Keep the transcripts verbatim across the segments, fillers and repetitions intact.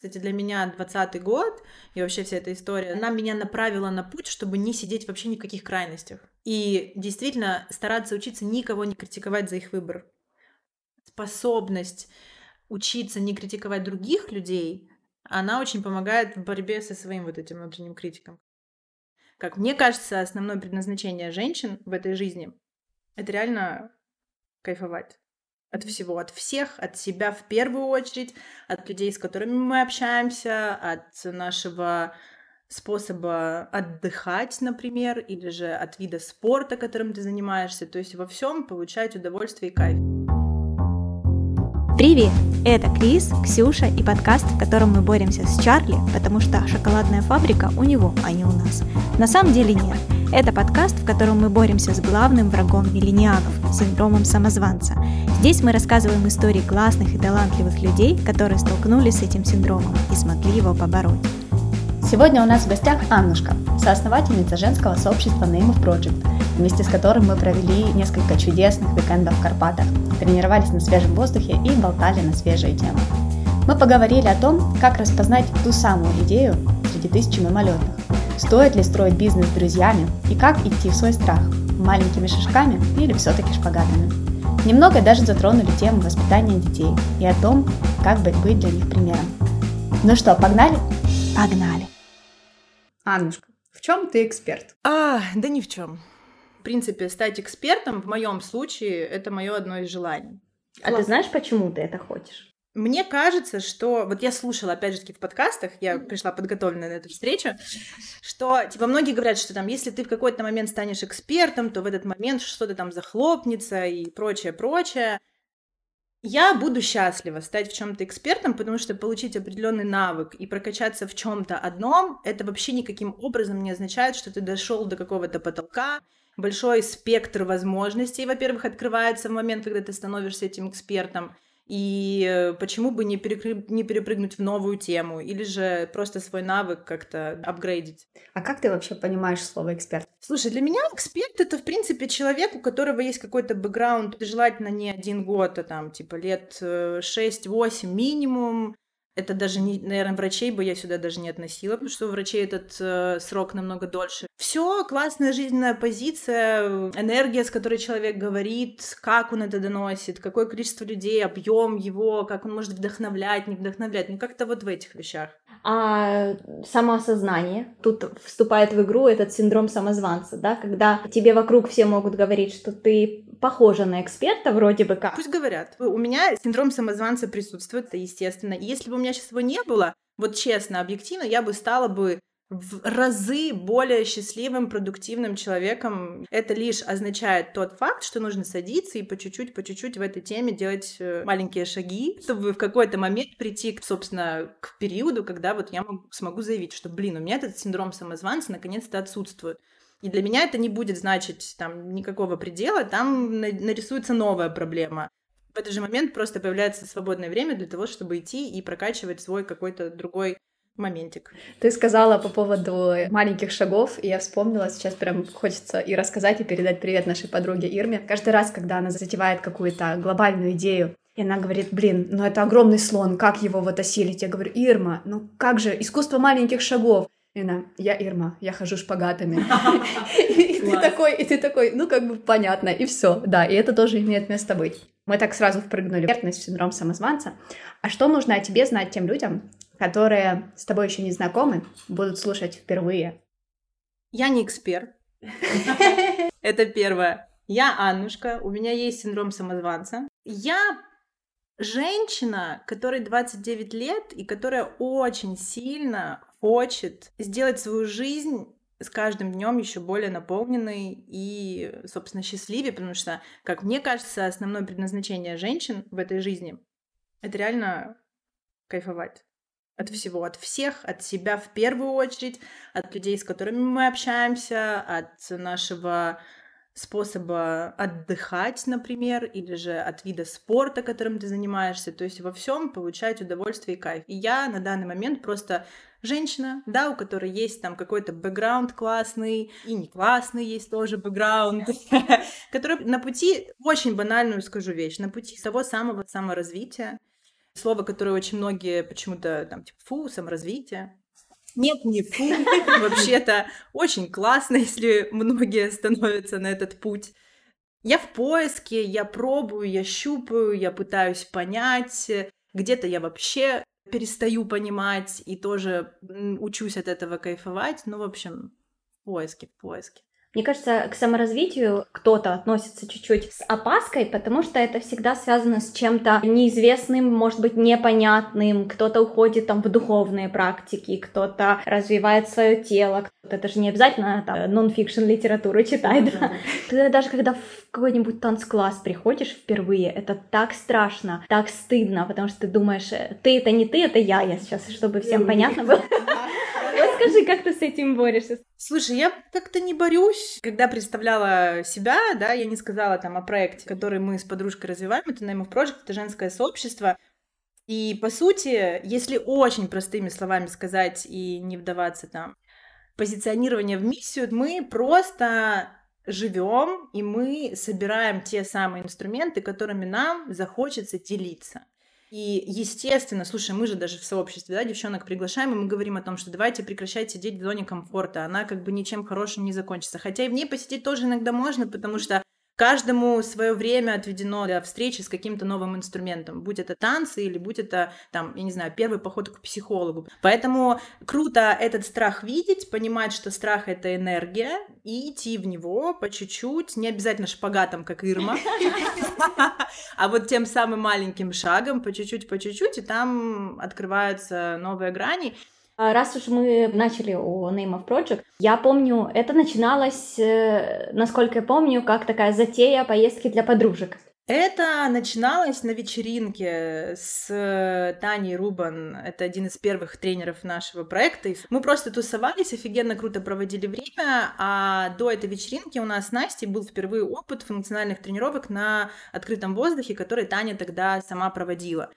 Кстати, для меня двадцатый год и вообще вся эта история, она меня направила на путь, чтобы не сидеть вообще ни в каких крайностях. И действительно стараться учиться никого не критиковать за их выбор. Способность учиться не критиковать других людей, она очень помогает в борьбе со своим вот этим внутренним критиком. Как мне кажется, основное предназначение женщин в этой жизни — это реально кайфовать. От всего, от всех, от себя в первую очередь, от людей, с которыми мы общаемся, от нашего способа отдыхать, например, или же от вида спорта, которым ты занимаешься. То есть во всем получать удовольствие и кайф. Привет! Это Крис, Ксюша и подкаст, в котором мы боремся с Чарли, потому что шоколадная фабрика у него, а не у нас. На самом деле нет. Это подкаст, в котором мы боремся с главным врагом миллениалов, синдромом самозванца. Здесь мы рассказываем истории классных и талантливых людей, которые столкнулись с этим синдромом и смогли его побороть. Сегодня у нас в гостях Аннушка, соосновательница женского сообщества Name of Project, вместе с которым мы провели несколько чудесных уикендов в Карпатах, тренировались на свежем воздухе и болтали на свежие темы. Мы поговорили о том, как распознать ту самую идею среди тысячи мимолетных, стоит ли строить бизнес с друзьями и как идти в свой страх – маленькими шажками или все-таки шпагатами. Немного даже затронули тему воспитания детей и о том, как быть для них примером. Ну что, погнали? Погнали! Аннушка, в чем ты эксперт? А, да ни в чем. В принципе, стать экспертом в моем случае это мое одно из желаний. А Класс. Ты знаешь, почему ты это хочешь? Мне кажется, что... Вот я слушала, опять же, в подкастах, я пришла подготовленная на эту встречу, что, типа, многие говорят, что там, если ты в какой-то момент станешь экспертом, то в этот момент что-то там захлопнется и прочее, прочее. Я буду счастлива стать в чем-то экспертом, потому что получить определенный навык и прокачаться в чем-то одном, это вообще никаким образом не означает, что ты дошел до какого-то потолка. Большой спектр возможностей, во-первых, открывается в момент, когда ты становишься этим экспертом, и почему бы не, перекры... не перепрыгнуть в новую тему, или же просто свой навык как-то апгрейдить. А как ты вообще понимаешь слово «эксперт»? Слушай, для меня эксперт — это, в принципе, человек, у которого есть какой-то бэкграунд, желательно не один год, а там, типа, лет шесть-восемь минимум. Это даже, не, наверное, врачей бы я сюда даже не относила, потому что у врачей этот э, срок намного дольше. Все классная жизненная позиция, энергия, с которой человек говорит, как он это доносит, какое количество людей, объем его, как он может вдохновлять, не вдохновлять, ну как-то вот в этих вещах. А самоосознание. Тут вступает в игру этот синдром самозванца, да, когда тебе вокруг все могут говорить, что ты похожа на эксперта вроде бы как. Пусть говорят. У меня синдром самозванца присутствует, это естественно. И если бы у меня сейчас его не было, вот честно, объективно, я бы стала бы в разы более счастливым, продуктивным человеком. Это лишь означает тот факт, что нужно садиться и по чуть-чуть, по чуть-чуть в этой теме делать маленькие шаги, чтобы в какой-то момент прийти, собственно, к периоду, когда вот я смогу заявить, что, блин, у меня этот синдром самозванца наконец-то отсутствует. И для меня это не будет значить там никакого предела, там нарисуется новая проблема. В этот же момент просто появляется свободное время для того, чтобы идти и прокачивать свой какой-то другой моментик. Ты сказала по поводу маленьких шагов, и я вспомнила, сейчас прям хочется и рассказать, и передать привет нашей подруге Ирме. Каждый раз, когда она затевает какую-то глобальную идею, и она говорит, блин, ну это огромный слон, как его вот осилить? Я говорю, Ирма, ну как же, искусство маленьких шагов. И она, я Ирма, я хожу шпагатами. И ты такой, и ты такой, ну как бы понятно, и все, да, и это тоже имеет место быть. Мы так сразу впрыгнули в синдром самозванца. А что нужно о тебе знать тем людям, которые с тобой еще не знакомы, будут слушать впервые? Я не эксперт. Это первое. Я Аннушка, у меня есть синдром самозванца. Я женщина, которой двадцать девять лет и которая очень сильно хочет сделать свою жизнь с каждым днем еще более наполненной и, собственно, счастливее, потому что, как мне кажется, основное предназначение женщин в этой жизни — это реально кайфовать. От всего, от всех, от себя в первую очередь, от людей, с которыми мы общаемся, от нашего способа отдыхать, например, или же от вида спорта, которым ты занимаешься. То есть во всем получать удовольствие и кайф. И я на данный момент просто женщина, да, у которой есть там какой-то бэкграунд классный, и не классный есть тоже бэкграунд, которая на пути, очень банальную скажу вещь, на пути того самого саморазвития, Слово, которое очень многие почему-то там, типа, фу, саморазвитие. Нет, не фу. Вообще-то очень классно, если многие становятся на этот путь. Я в поиске, я пробую, я щупаю, я пытаюсь понять. Где-то я вообще перестаю понимать и тоже учусь от этого кайфовать. Ну, в общем, в поиске, в поиске. Мне кажется, к саморазвитию кто-то относится чуть-чуть с опаской, потому что это всегда связано с чем-то неизвестным, может быть, непонятным. Кто-то уходит там в духовные практики, кто-то развивает свое тело. Это же не обязательно там нон-фикшн литературу читать. Да? Ты даже когда в какой-нибудь танцкласс приходишь впервые, это так страшно, так стыдно, потому что ты думаешь, ты это не ты, это я, я сейчас, чтобы всем понятно было. Расскажи, как ты с этим борешься? Слушай, я как-то не борюсь. Когда представляла себя, да, я не сказала там о проекте, который мы с подружкой развиваем, это Name of Project, это женское сообщество. И, по сути, если очень простыми словами сказать и не вдаваться там позиционирование в миссию, мы просто живем и мы собираем те самые инструменты, которыми нам захочется делиться. И, естественно, слушай, мы же даже в сообществе, да, девчонок приглашаем, и мы говорим о том, что давайте прекращать сидеть в зоне комфорта, она как бы ничем хорошим не закончится. Хотя и в ней посидеть тоже иногда можно, потому что каждому свое время отведено для встречи с каким-то новым инструментом, будь это танцы или будь это, там, я не знаю, первый поход к психологу. Поэтому круто этот страх видеть, понимать, что страх — это энергия, и идти в него по чуть-чуть, не обязательно шпагатом, как Ирма, а вот тем самым маленьким шагом, по чуть-чуть, по чуть-чуть, и там открываются новые грани. Раз уж мы начали о Name of Project, я помню, это начиналось, насколько я помню, как такая затея поездки для подружек. Это начиналось на вечеринке с Таней Рубан, это один из первых тренеров нашего проекта. Мы просто тусовались, офигенно круто проводили время, а до этой вечеринки у нас с Настей был впервые опыт функциональных тренировок на открытом воздухе, которые Таня тогда сама проводила.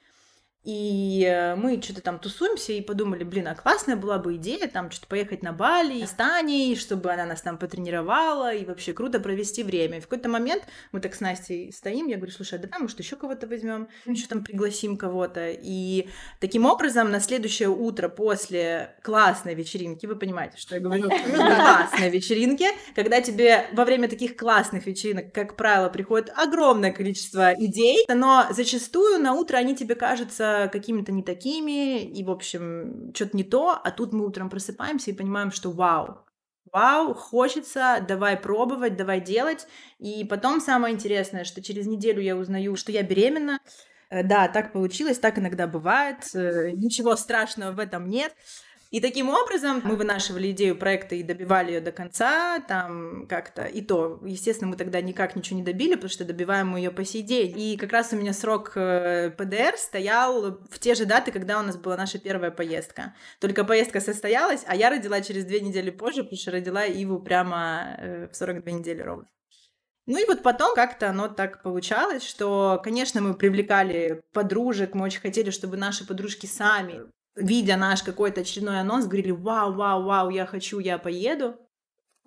И мы что-то там тусуемся и подумали, блин, а классная была бы идея там что-то поехать на Бали с Таней, чтобы она нас там потренировала и вообще круто провести время. И в какой-то момент мы так с Настей стоим, я говорю, слушай, а давай, может, еще кого-то возьмем, еще там пригласим кого-то. И таким образом на следующее утро после классной вечеринки, вы понимаете, что я говорю, классной вечеринки, когда тебе во время таких классных вечеринок, как правило, приходит огромное количество идей, но зачастую на утро они тебе кажутся какими-то не такими, и, в общем, что-то не то, а тут мы утром просыпаемся и понимаем, что вау, вау, хочется, давай пробовать, давай делать, и потом самое интересное, что через неделю я узнаю, что я беременна, да, так получилось, так иногда бывает, ничего страшного в этом нет. И таким образом мы вынашивали идею проекта и добивали ее до конца, там как-то, и то, естественно, мы тогда никак ничего не добили, потому что добиваем мы ее по сей день. И как раз у меня срок ПДР стоял в те же даты, когда у нас была наша первая поездка. Только поездка состоялась, а я родила через две недели позже, потому что родила Иву прямо в сорок две недели ровно. Ну и вот потом как-то оно так получалось, что, конечно, мы привлекали подружек, мы очень хотели, чтобы наши подружки сами, видя наш какой-то очередной анонс, говорили, вау, вау, вау, я хочу, я поеду.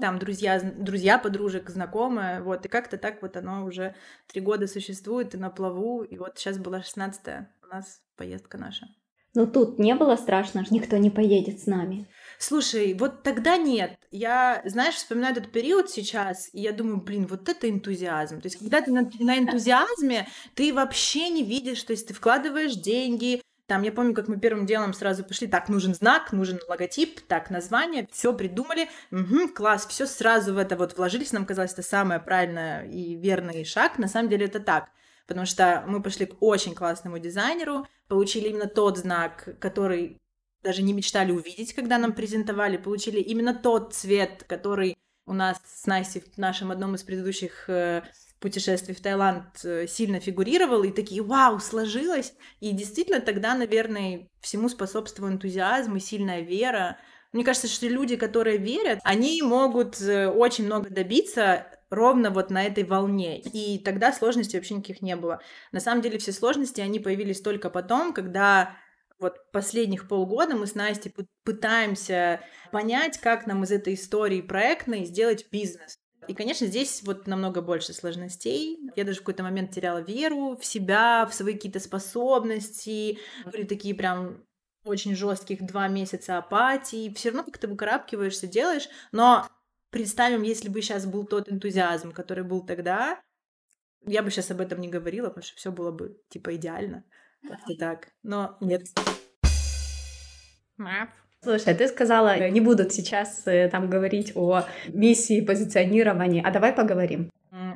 Там друзья, друзья подружек, знакомые, вот, и как-то так вот оно уже три года существует и на плаву, и вот сейчас была шестнадцатая у нас поездка наша. Ну тут не было страшно, что никто не поедет с нами? Слушай, вот тогда нет. Я, знаешь, вспоминаю этот период сейчас, и я думаю, блин, вот это энтузиазм. То есть когда ты на, на энтузиазме, ты вообще не видишь, то есть ты вкладываешь деньги. Там, я помню, как мы первым делом сразу пошли, так, нужен знак, нужен логотип, так, название, все придумали, угу, класс, все сразу в это вот вложились, нам казалось, это самый правильный и верный шаг, на самом деле это так, потому что мы пошли к очень классному дизайнеру, получили именно тот знак, который даже не мечтали увидеть, когда нам презентовали, получили именно тот цвет, который у нас с Настей в нашем одном из предыдущих путешествий в Таиланд сильно фигурировал, и такие, вау, сложилось, и действительно тогда, наверное, всему способствовал энтузиазм и сильная вера. Мне кажется, что люди, которые верят, они могут очень много добиться ровно вот на этой волне, и тогда сложностей вообще никаких не было. На самом деле все сложности, они появились только потом, когда вот последних полгода мы с Настей пытаемся понять, как нам из этой истории проектной сделать бизнес. И, конечно, здесь вот намного больше сложностей. Я даже в какой-то момент теряла веру в себя, в свои какие-то способности. Были такие прям очень жестких два месяца апатии. Все равно как-то выкарабкиваешься, делаешь. Но представим, если бы сейчас был тот энтузиазм, который был тогда, я бы сейчас об этом не говорила, потому что все было бы типа идеально. Как-то так. Но нет. Мап. Слушай, ты сказала, не будут сейчас там говорить о миссии, позиционировании, а давай поговорим.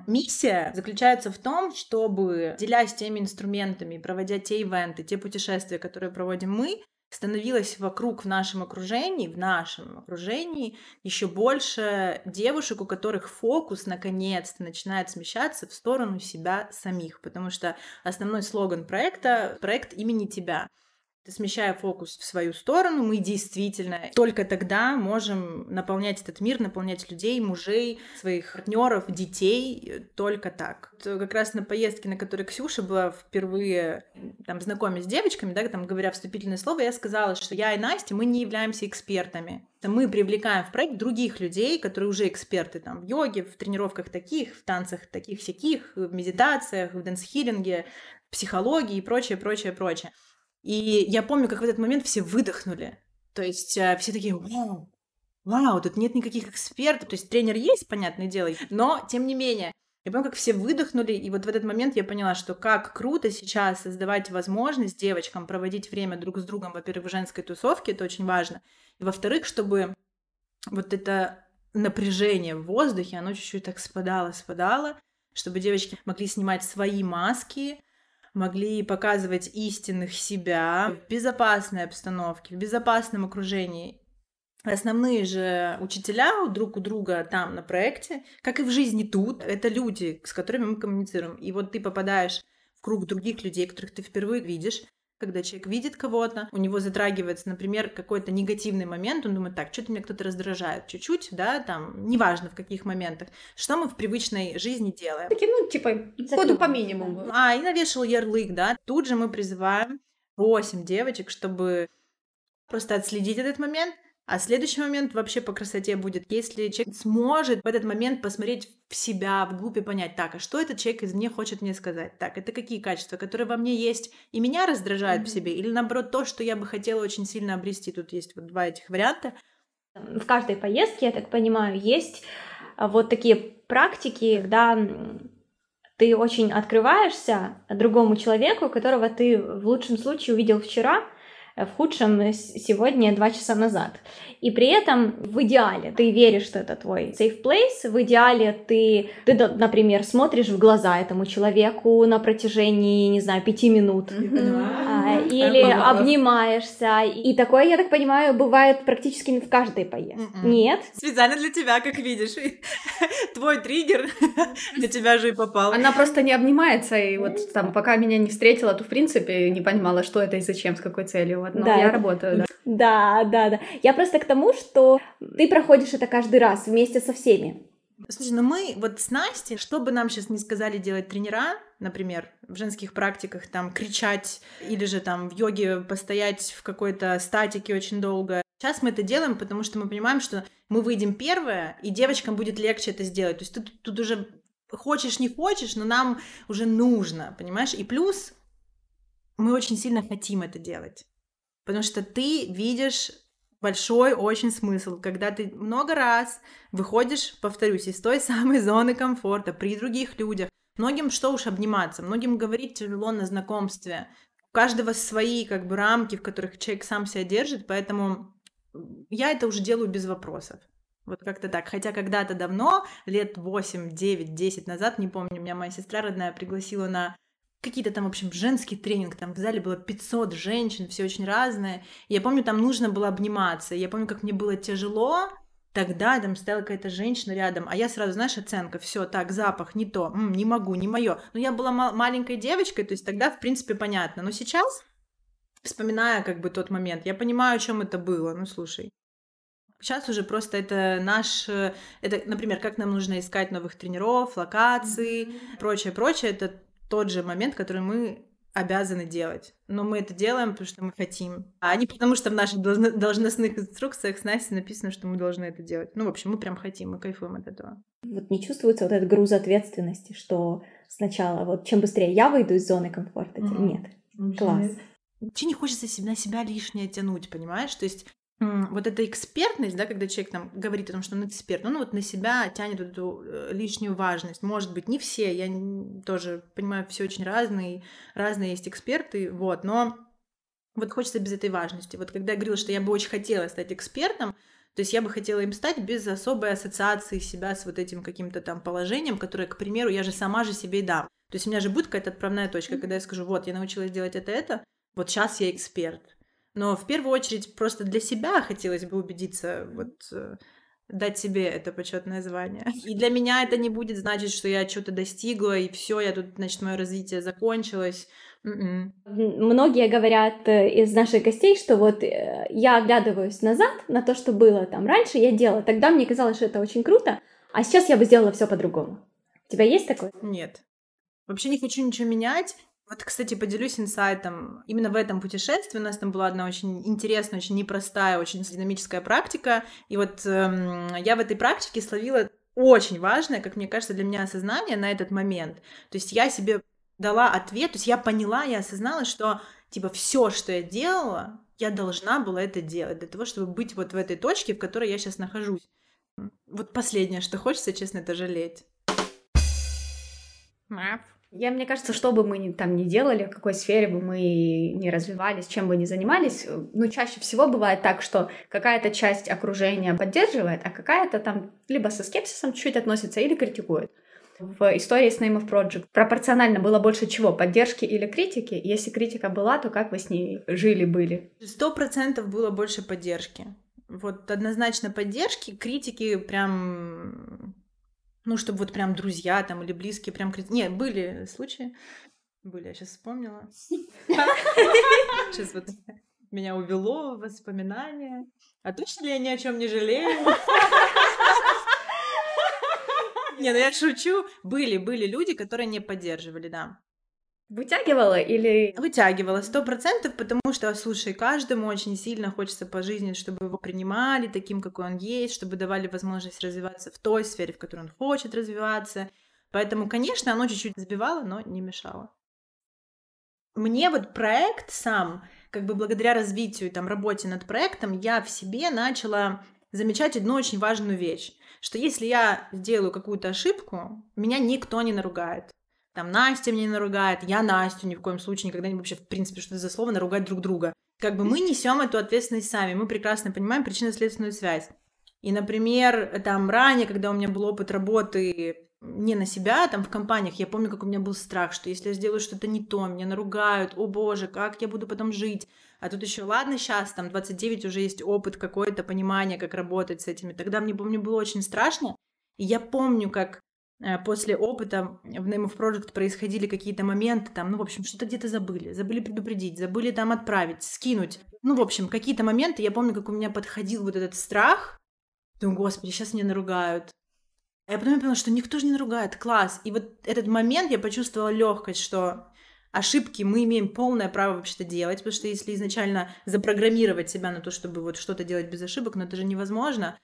Миссия заключается в том, чтобы, делясь теми инструментами, проводя те ивенты, те путешествия, которые проводим мы, становилось вокруг в нашем окружении, в нашем окружении еще больше девушек, у которых фокус наконец-то начинает смещаться в сторону себя самих, потому что основной слоган проекта — проект имени тебя. Смещая фокус в свою сторону, мы действительно только тогда можем наполнять этот мир, наполнять людей, мужей, своих партнеров, детей, только так. Как раз на поездке, на которой Ксюша была впервые, там, знакомясь с девочками, да, там, говоря вступительное слово, я сказала, что я и Настя, мы не являемся экспертами. Мы привлекаем в проект других людей, которые уже эксперты там, в йоге, в тренировках таких, в танцах таких-сяких, в медитациях, в дэнс-хилинге, в психологии и прочее, прочее, прочее. И я помню, как в этот момент все выдохнули. То есть все такие: вау, вау, тут нет никаких экспертов. То есть тренер есть, понятное дело, но тем не менее. Я помню, как все выдохнули, и вот в этот момент я поняла, что как круто сейчас создавать возможность девочкам проводить время друг с другом, во-первых, в женской тусовке, это очень важно, и во-вторых, чтобы вот это напряжение в воздухе, оно чуть-чуть так спадало, спадало, чтобы девочки могли снимать свои маски, могли показывать истинных себя в безопасной обстановке, в безопасном окружении. Основные же учителя друг у друга там на проекте, как и в жизни тут, это люди, с которыми мы коммуницируем. И вот ты попадаешь в круг других людей, которых ты впервые видишь. Когда человек видит кого-то, у него затрагивается, например, какой-то негативный момент, он думает: так, что-то меня кто-то раздражает чуть-чуть, да, там, неважно в каких моментах, что мы в привычной жизни делаем. Такие, ну, типа, сходу по минимуму. А, и навешал ярлык, да. Тут же мы призываем восемь девочек, чтобы просто отследить этот момент, а следующий момент вообще по красоте будет, если человек сможет в этот момент посмотреть в себя, вглубь и понять: так, а что этот человек из меня хочет мне сказать? Так, это какие качества, которые во мне есть и меня раздражают mm-hmm. в себе? Или, наоборот, то, что я бы хотела очень сильно обрести? Тут есть вот два этих варианта. В каждой поездке, я так понимаю, есть вот такие практики, когда ты очень открываешься другому человеку, которого ты в лучшем случае увидел вчера, в худшем сегодня два часа назад. И при этом в идеале ты веришь, что это твой safe place, в идеале ты, ты например, смотришь в глаза этому человеку на протяжении, не знаю, пяти минут. Да. Или обнимаешься. И такое, я так понимаю, бывает практически в каждой поездке. Нет? Специально для тебя, как видишь. Твой триггер для тебя же и попал. Она просто не обнимается, и вот там, пока меня не встретила, то, в принципе, не понимала, что это и зачем, с какой целью. Но да, я работаю, да. Да, да, да. Я просто к тому, что ты проходишь это каждый раз вместе со всеми. Слушай, ну мы вот с Настей, что бы нам сейчас не сказали делать тренера, например, в женских практиках там кричать или же там в йоге постоять в какой-то статике очень долго. Сейчас мы это делаем, потому что мы понимаем, что мы выйдем первое, и девочкам будет легче это сделать. То есть ты тут уже хочешь, не хочешь, но нам уже нужно, понимаешь? И плюс мы очень сильно хотим это делать. Потому что ты видишь большой очень смысл, когда ты много раз выходишь, повторюсь, из той самой зоны комфорта при других людях. Многим что уж обниматься, многим говорить тяжело на знакомстве. У каждого свои как бы рамки, в которых человек сам себя держит, поэтому я это уже делаю без вопросов. Вот как-то так. Хотя когда-то давно, лет восемь, девять, десять назад, не помню, меня моя сестра родная пригласила на какие-то там, в общем, женский тренинг, там в зале было пятьсот женщин, все очень разные. Я помню, там нужно было обниматься, я помню, как мне было тяжело, тогда там стояла какая-то женщина рядом, а я сразу, знаешь, оценка, все, так, запах, не то, м-м, не могу, не мое. Но я была мал- маленькой девочкой, то есть тогда, в принципе, понятно, но сейчас, вспоминая как бы тот момент, я понимаю, о чем это было, ну, слушай. Сейчас уже просто это наш... Это, например, как нам нужно искать новых тренеров, локаций, прочее-прочее, это тот же момент, который мы обязаны делать. Но мы это делаем, потому что мы хотим. А не потому, что в наших должностных инструкциях с Настей написано, что мы должны это делать. Ну, в общем, мы прям хотим, мы кайфуем от этого. Вот не чувствуется вот этот груз ответственности, что сначала вот чем быстрее я выйду из зоны комфорта, тем нет. Mm-hmm. Класс. Ничего не хочется на себя лишнее тянуть, понимаешь? То есть вот эта экспертность, да, когда человек там говорит о том, что он эксперт, он вот на себя тянет эту лишнюю важность. Может быть, не все, я тоже понимаю, все очень разные, разные есть эксперты, вот, но вот хочется без этой важности. Вот когда я говорила, что я бы очень хотела стать экспертом, то есть я бы хотела им стать без особой ассоциации себя с вот этим каким-то там положением, которое, к примеру, я же сама же себе и дам. То есть у меня же будет какая-то отправная точка, когда я скажу, вот, я научилась делать это-это, вот сейчас я эксперт. Но в первую очередь просто для себя хотелось бы убедиться, вот, дать себе это почетное звание. И для меня это не будет значить, что я что-то достигла, и все, я тут, значит, мое развитие закончилось. Mm-mm. Многие говорят из наших гостей, что вот я оглядываюсь назад на то, что было там раньше, я делала. Тогда мне казалось, что это очень круто, а сейчас я бы сделала все по-другому. У тебя есть такое? Нет. Вообще не хочу ничего менять. Вот, кстати, поделюсь инсайтом. Именно в этом путешествии у нас там была одна очень интересная, очень непростая, очень динамическая практика. И вот эм, я в этой практике словила очень важное, как мне кажется, для меня осознание на этот момент. То есть я себе дала ответ, то есть я поняла, я осознала, что типа все, что я делала, я должна была это делать для того, чтобы быть вот в этой точке, в которой я сейчас нахожусь. Вот последнее, что хочется, честно, это жалеть. Мап. Я, мне кажется, что бы мы там ни делали, в какой сфере бы мы ни развивались, чем бы ни занимались, ну, чаще всего бывает так, что какая-то часть окружения поддерживает, а какая-то там либо со скепсисом чуть-чуть относится или критикует. В истории с Name of Project пропорционально было больше чего? Поддержки или критики? Если критика была, то как вы с ней жили-были? Сто процентов было больше поддержки. Вот однозначно поддержки, критики прям... Ну, чтобы вот прям друзья там или близкие прям... Не, были случаи. Были, я сейчас вспомнила. Сейчас вот меня увело воспоминания. А точно ли я ни о чем не жалею? Не, ну я шучу. Были, были люди, которые не поддерживали, да. Вытягивала или... Вытягивала, сто процентов, потому что, слушай, каждому очень сильно хочется по жизни, чтобы его принимали таким, какой он есть, чтобы давали возможность развиваться в той сфере, в которой он хочет развиваться. Поэтому, конечно, оно чуть-чуть сбивало, но не мешало. Мне вот проект сам, как бы благодаря развитию, там, работе над проектом, я в себе начала замечать одну очень важную вещь, что если я сделаю какую-то ошибку, меня никто не наругает. Там Настя меня не наругает, я Настю ни в коем случае никогда не вообще, в принципе, что это за слово, наругать друг друга. Как бы мы несем эту ответственность сами, мы прекрасно понимаем причинно-следственную связь. И, например, там ранее, когда у меня был опыт работы не на себя, там в компаниях, я помню, как у меня был страх, что если я сделаю что-то не то, меня наругают, о боже, как я буду потом жить. А тут еще, ладно, сейчас там двадцать девять уже есть опыт, какое-то понимание, как работать с этими. Тогда мне, помню, было очень страшно, и я помню, как... После опыта в Name of Project происходили какие-то моменты, там, ну, в общем, что-то где-то забыли, забыли предупредить, забыли там отправить, скинуть. Ну, в общем, какие-то моменты, я помню, как у меня подходил вот этот страх, думаю, господи, сейчас меня наругают. А я потом поняла, что никто же не наругает, класс. И вот этот момент я почувствовала легкость, что ошибки мы имеем полное право вообще-то делать, потому что если изначально запрограммировать себя на то, чтобы вот что-то делать без ошибок, но это же невозможно.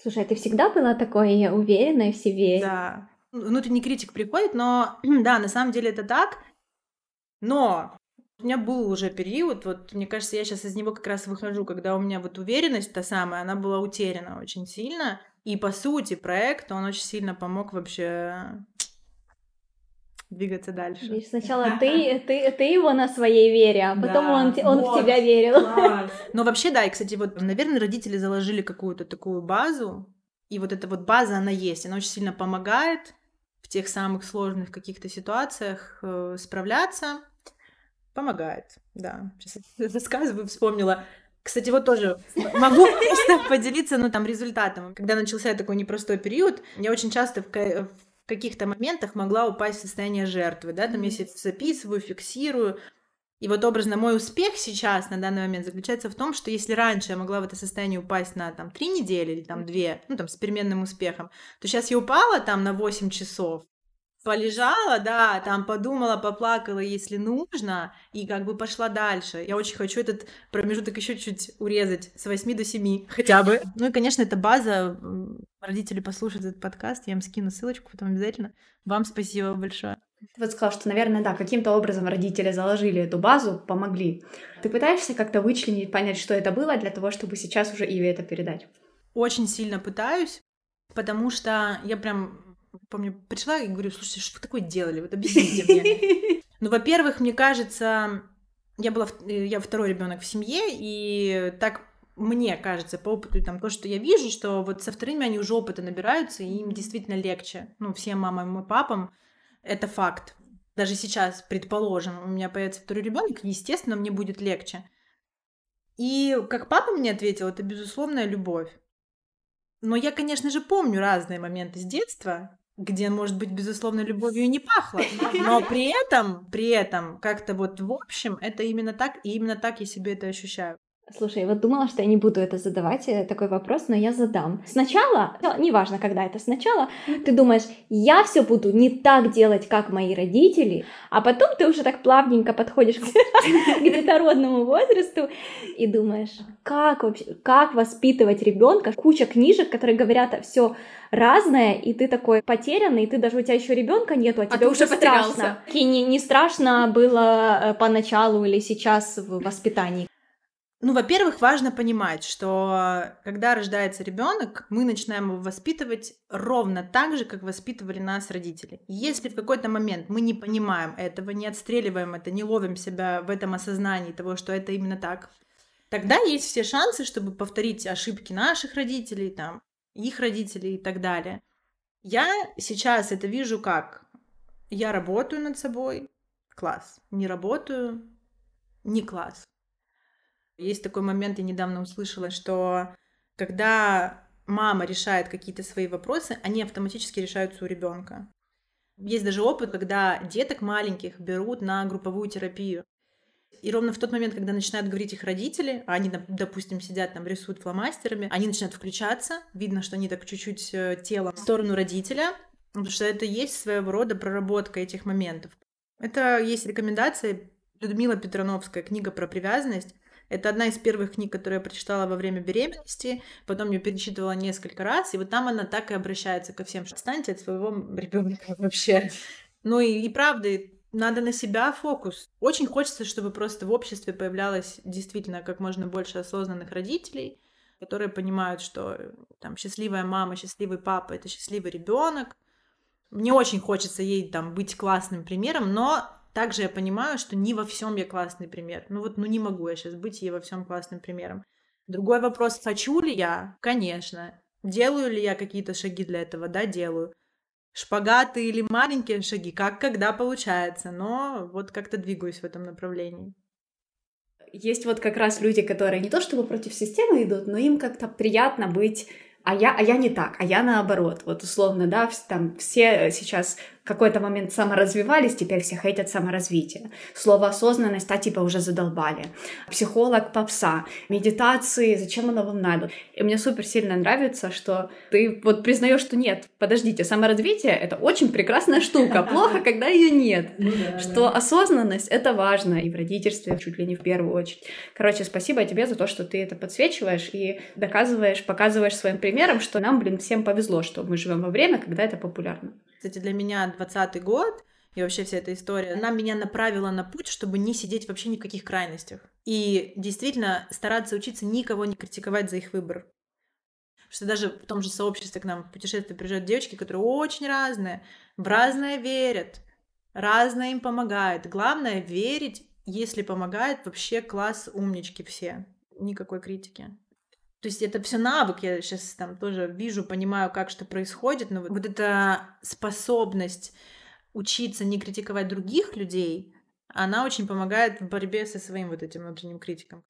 Слушай, а ты всегда была такой уверенной в себе? Да. Внутренний критик приходит, но да, на самом деле это так, но у меня был уже период, вот мне кажется, я сейчас из него как раз выхожу, когда у меня вот уверенность та самая, она была утеряна очень сильно, и по сути проект, он очень сильно помог вообще двигаться дальше. Видишь, сначала ты, ты, ты его на своей вере, а потом да, он, он вот, в тебя верил. Класс. Но вообще да, и кстати, вот, наверное, родители заложили какую-то такую базу, и вот эта вот база, она есть, она очень сильно помогает в тех самых сложных каких-то ситуациях э, справляться, помогает, да. Сейчас рассказываю, вспомнила. Кстати, вот тоже могу просто поделиться, ну, там, результатом. Когда начался такой непростой период, я очень часто в, в каких-то моментах могла упасть в состояние жертвы, да, там, я себе записываю, фиксирую. И вот образно мой успех сейчас на данный момент заключается в том, что если раньше я могла в это состояние упасть на там три недели или там две, ну там с переменным успехом, то сейчас я упала там на восемь часов, полежала, да, там подумала, поплакала, если нужно, и как бы пошла дальше. Я очень хочу этот промежуток еще чуть урезать, с восьми до семи хотя бы. Ну и, конечно, это база. Родители послушают этот подкаст, я им скину ссылочку потом обязательно. Вам спасибо большое. Ты вот сказала, что, наверное, да, каким-то образом родители заложили эту базу, помогли. Ты пытаешься как-то вычленить, понять, что это было, для того, чтобы сейчас уже Иве это передать? Очень сильно пытаюсь, потому что я прям... Помню, пришла и говорю, слушайте, что вы такое делали? Вот объясните мне. Ну, во-первых, мне кажется, я была, я второй ребенок в семье, и так мне кажется, по опыту, там, то, что я вижу, что вот со вторыми они уже опыта набираются, и им действительно легче. Ну, всем мамам и папам это факт. Даже сейчас, предположим, у меня появится второй ребенок, естественно, мне будет легче. И как папа мне ответил, это безусловная любовь. Но я, конечно же, помню разные моменты с детства, где, может быть, безусловно, любовью не пахло, но при этом, при этом, как-то вот в общем, это именно так, и именно так я себе это ощущаю. Слушай, я вот думала, что я не буду это задавать, такой вопрос, но я задам. Сначала, ну, неважно, когда это сначала, ты думаешь, я все буду не так делать, как мои родители, а потом ты уже так плавненько подходишь к детородному возрасту и думаешь, как вообще, как воспитывать ребенка? Куча книжек, которые говорят все разное, и ты такой потерянный, и ты даже у тебя еще ребенка нету, а тебе уже страшно. И не, не страшно было поначалу или сейчас в воспитании. Ну, во-первых, важно понимать, что когда рождается ребенок, мы начинаем его воспитывать ровно так же, как воспитывали нас родители. Если в какой-то момент мы не понимаем этого, не отстреливаем это, не ловим себя в этом осознании того, что это именно так, тогда есть все шансы, чтобы повторить ошибки наших родителей, там, их родителей и так далее. Я сейчас это вижу как: я работаю над собой, класс, не работаю, не класс. Есть такой момент, я недавно услышала, что когда мама решает какие-то свои вопросы, они автоматически решаются у ребенка. Есть даже опыт, когда деток маленьких берут на групповую терапию. И ровно в тот момент, когда начинают говорить их родители, а они, допустим, сидят там, рисуют фломастерами, они начинают включаться, видно, что они так чуть-чуть телом в сторону родителя, потому что это есть своего рода проработка этих моментов. Это есть рекомендация Людмила Петроновская, книга про привязанность. Это одна из первых книг, которую я прочитала во время беременности, потом ее перечитывала несколько раз, и вот там она так и обращается ко всем, что отстаньте от своего ребенка вообще. Ну и, и правда, надо на себя фокус. Очень хочется, чтобы просто в обществе появлялось действительно как можно больше осознанных родителей, которые понимают, что там счастливая мама, счастливый папа — это счастливый ребенок. Мне очень хочется ей там быть классным примером, но также я понимаю, что не во всем я классный пример. Ну вот, ну не могу я сейчас быть ей во всем классным примером. Другой вопрос, хочу ли я? Конечно. Делаю ли я какие-то шаги для этого? Да, делаю. Шпагаты или маленькие шаги, как когда получается, но вот как-то двигаюсь в этом направлении. Есть вот как раз люди, которые не то чтобы против системы идут, но им как-то приятно быть... А я, а я не так, а я наоборот. Вот условно, да, там все сейчас в какой-то момент саморазвивались, теперь все хейтят саморазвитие. Слово осознанность, а типа уже задолбали. Психолог, попса, медитации, зачем оно вам надо? И мне супер сильно нравится, что ты вот признаешь, что нет, подождите, саморазвитие — это очень прекрасная штука, плохо, когда ее нет. Что осознанность — это важно и в родительстве чуть ли не в первую очередь. Короче, спасибо тебе за то, что ты это подсвечиваешь и доказываешь, показываешь своим примером, что нам, блин, всем повезло, что мы живем во время, когда это популярно. Кстати, для меня двадцатый год и вообще вся эта история, она меня направила на путь, чтобы не сидеть вообще ни в каких крайностях. И действительно стараться учиться никого не критиковать за их выбор. Потому что даже в том же сообществе к нам в путешествие приезжают девочки, которые очень разные, в разное верят, разное им помогает. Главное — верить, если помогает, вообще класс, умнички все. Никакой критики. То есть это все навык, я сейчас там тоже вижу, понимаю, как что происходит, но вот, вот эта способность учиться не критиковать других людей, она очень помогает в борьбе со своим вот этим внутренним критиком.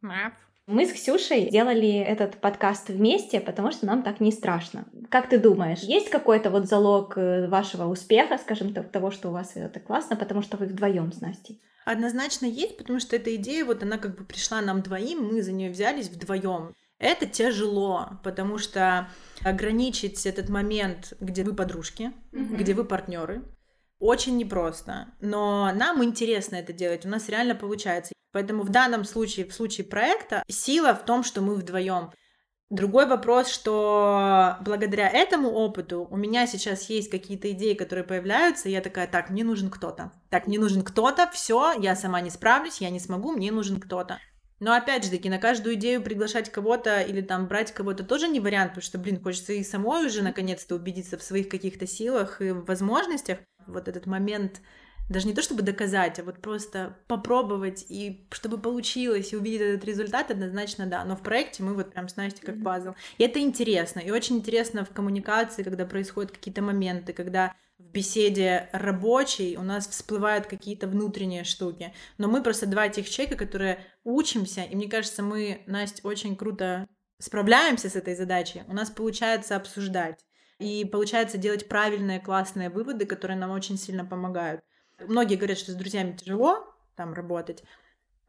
Мы с Ксюшей делали этот подкаст вместе, потому что нам так не страшно. Как ты думаешь, есть какой-то вот залог вашего успеха, скажем так, того, что у вас это классно, потому что вы вдвоем с Настей? Однозначно есть, потому что эта идея, вот она как бы пришла нам двоим, мы за нее взялись вдвоем. Это тяжело, потому что ограничить этот момент, где вы подружки, mm-hmm. где вы партнеры, очень непросто. Но нам интересно это делать, у нас реально получается. Поэтому в данном случае, в случае проекта, сила в том, что мы вдвоем. Другой вопрос, что благодаря этому опыту у меня сейчас есть какие-то идеи, которые появляются, и я такая, так, мне нужен кто-то. Так, мне нужен кто-то, все, я сама не справлюсь, я не смогу, мне нужен кто-то. Но опять же таки, на каждую идею приглашать кого-то или там брать кого-то тоже не вариант, потому что, блин, хочется и самой уже наконец-то убедиться в своих каких-то силах и возможностях. Вот этот момент, даже не то чтобы доказать, а вот просто попробовать, и чтобы получилось, и увидеть этот результат, однозначно да. Но в проекте мы вот прям с Настей как пазл. И это интересно, и очень интересно в коммуникации, когда происходят какие-то моменты, когда... В беседе рабочей у нас всплывают какие-то внутренние штуки. Но мы просто два тех человека, которые учимся. И мне кажется, мы, Настя, очень круто справляемся с этой задачей. У нас получается обсуждать. И получается делать правильные, классные выводы, которые нам очень сильно помогают. Многие говорят, что с друзьями тяжело там работать.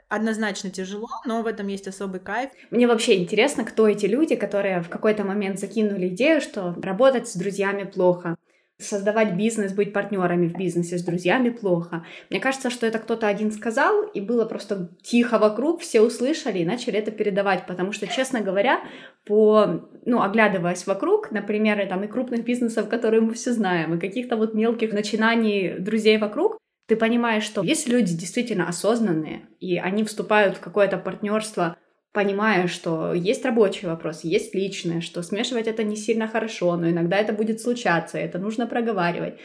Однозначно тяжело, но в этом есть особый кайф. Мне вообще интересно, кто эти люди, которые в какой-то момент закинули идею, что работать с друзьями плохо. Создавать бизнес, быть партнерами в бизнесе с друзьями плохо. Мне кажется, что это кто-то один сказал, и было просто тихо вокруг, все услышали и начали это передавать, потому что, честно говоря, по, ну, оглядываясь вокруг, например, там и крупных бизнесов, которые мы все знаем, и каких-то вот мелких начинаний друзей вокруг, ты понимаешь, что если люди действительно осознанные, и они вступают в какое-то партнерство, понимая, что есть рабочий вопрос, есть личное, что смешивать это не сильно хорошо, но иногда это будет случаться, это нужно проговаривать,